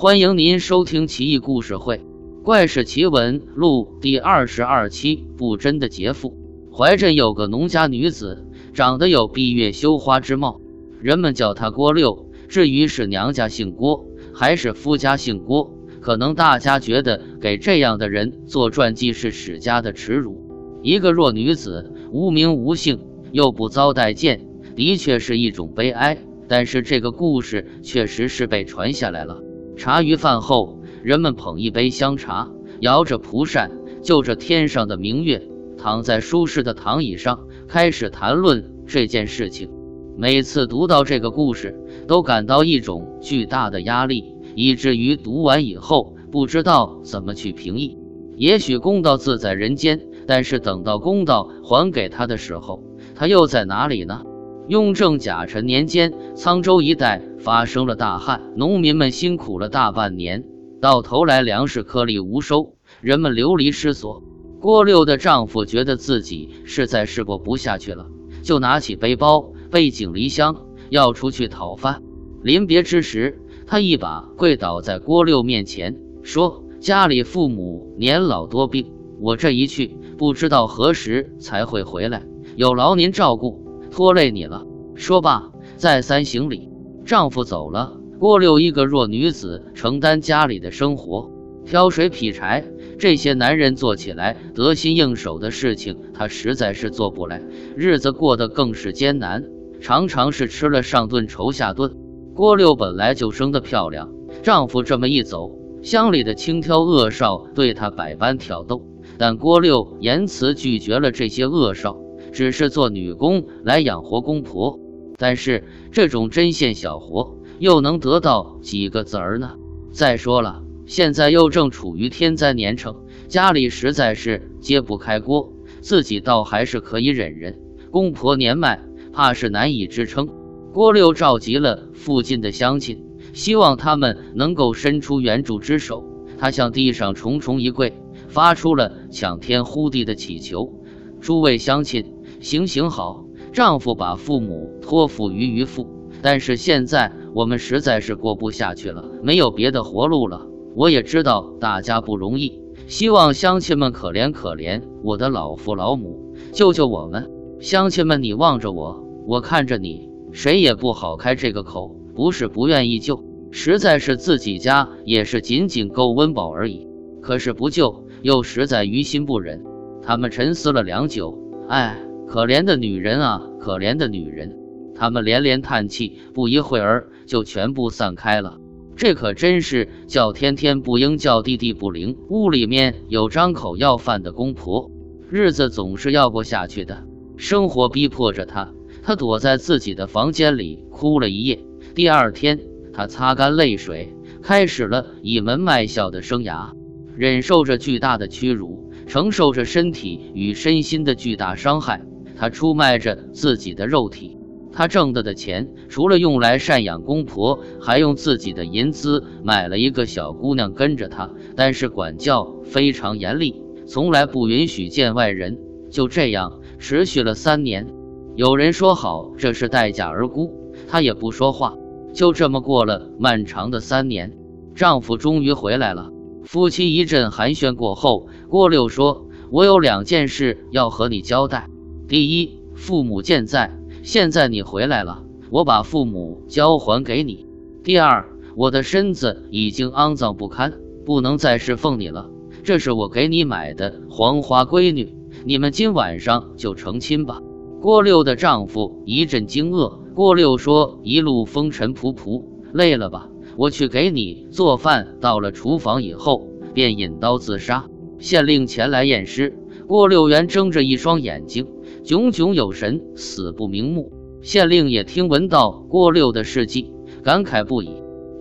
欢迎您收听奇异故事会怪事奇闻录第22期，不真的劫富。怀镇有个农家女子，长得有闭月羞花之貌，人们叫她郭六。至于是娘家姓郭还是夫家姓郭，可能大家觉得给这样的人做传记是史家的耻辱。一个弱女子无名无姓又不遭待见，的确是一种悲哀，但是这个故事确实是被传下来了。茶余饭后，人们捧一杯香茶，摇着蒲扇，就着天上的明月，躺在舒适的躺椅上，开始谈论这件事情。每次读到这个故事都感到一种巨大的压力，以至于读完以后不知道怎么去评议。也许公道自在人间，但是等到公道还给他的时候，他又在哪里呢？雍正甲辰年间，沧州一带发生了大旱，农民们辛苦了大半年，到头来粮食颗粒无收，人们流离失所。郭六的丈夫觉得自己是在试过不下去了，就拿起背包背井离乡，要出去讨饭。临别之时，他一把跪倒在郭六面前，说：家里父母年老多病，我这一去不知道何时才会回来，有劳您照顾，拖累你了。说罢再三行礼。丈夫走了，郭六一个弱女子承担家里的生活，挑水劈柴这些男人做起来得心应手的事情她实在是做不来，日子过得更是艰难，常常是吃了上顿愁下顿。郭六本来就生得漂亮，丈夫这么一走，乡里的轻佻恶少对她百般挑逗，但郭六严辞拒绝了这些恶少，只是做女工来养活公婆。但是这种针线小活又能得到几个子儿呢？再说了，现在又正处于天灾年盛，家里实在是揭不开锅，自己倒还是可以忍忍，公婆年迈怕是难以支撑。郭六召集了附近的乡亲，希望他们能够伸出援助之手。他向地上重重一跪，发出了抢天呼地的祈求：诸位乡亲，行行好，丈夫把父母托付于渔父，但是现在我们实在是过不下去了，没有别的活路了。我也知道大家不容易，希望乡亲们可怜可怜我的老父老母，救救我们。乡亲们，你望着我，我看着你，谁也不好开这个口，不是不愿意救，实在是自己家也是仅仅够温饱而已，可是不救又实在于心不忍。他们沉思了良久，哎，可怜的女人啊，可怜的女人。他们连连叹气，不一会儿就全部散开了。这可真是叫天天不应，叫地地不灵。屋里面有张口要饭的公婆，日子总是要过下去的。生活逼迫着她躲在自己的房间里哭了一夜。第二天，她擦干泪水，开始了倚门卖笑的生涯，忍受着巨大的屈辱，承受着身体与身心的巨大伤害。她出卖着自己的肉体。她挣得的钱除了用来赡养公婆，还用自己的银资买了一个小姑娘跟着她，但是管教非常严厉，从来不允许见外人。就这样持续了3年。有人说好这是待价而沽，她也不说话。就这么过了漫长的3年。丈夫终于回来了。夫妻一阵寒暄过后，郭六说：我有2件事要和你交代。第一，父母健在，现在你回来了，我把父母交还给你。第二，我的身子已经肮脏不堪，不能再侍奉你了，这是我给你买的黄花闺女，你们今晚上就成亲吧。郭六的丈夫一阵惊愕。郭六说：一路风尘仆仆，累了吧？我去给你做饭。到了厨房以后便引刀自杀。县令前来验尸，郭六元睁着一双眼睛，炯炯有神，死不瞑目。县令也听闻到郭六的事迹，感慨不已。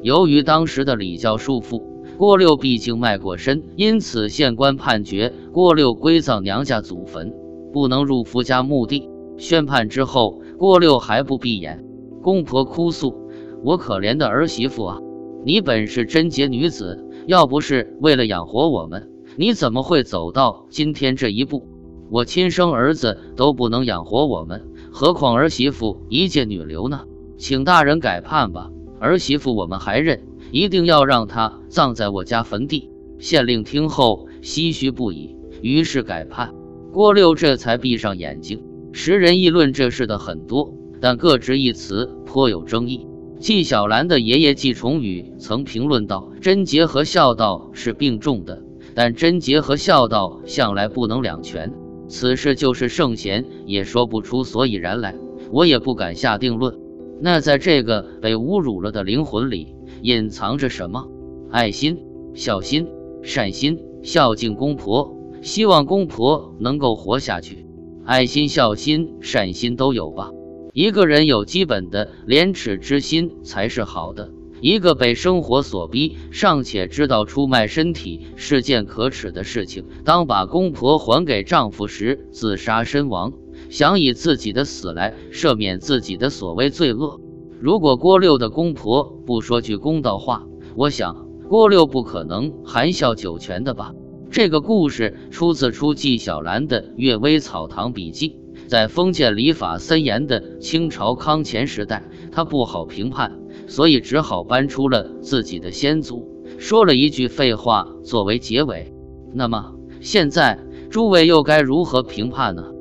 由于当时的礼教束缚，郭六毕竟卖过身，因此县官判决郭六归葬娘家祖坟，不能入夫家墓地。宣判之后，郭六还不闭眼。公婆哭诉：我可怜的儿媳妇啊，你本是贞洁女子，要不是为了养活我们，你怎么会走到今天这一步？我亲生儿子都不能养活我们，何况儿媳妇一介女流呢？请大人改判吧，儿媳妇我们还认，一定要让他葬在我家坟地。”县令听后唏嘘不已，于是改判。郭六这才闭上眼睛。时人议论这事的很多，但各执一词，颇有争议。纪晓岚的爷爷纪崇宇曾评论道：“贞洁和孝道是并重的，但贞洁和孝道向来不能两全。此事就是圣贤也说不出所以然来，我也不敢下定论。”那在这个被侮辱了的灵魂里，隐藏着什么？爱心、孝心、善心，孝敬公婆，希望公婆能够活下去。爱心、孝心、善心都有吧。一个人有基本的廉耻之心才是好的。一个被生活所逼，尚且知道出卖身体是件可耻的事情，当把公婆还给丈夫时自杀身亡，想以自己的死来赦免自己的所谓罪恶。如果郭六的公婆不说句公道话，我想郭六不可能含笑九泉的吧。这个故事出自纪晓岚的《阅微草堂笔记》。在封建礼法森严的清朝康乾时代，他不好评判，所以只好搬出了自己的先祖，说了一句废话作为结尾。那么现在诸位又该如何评判呢？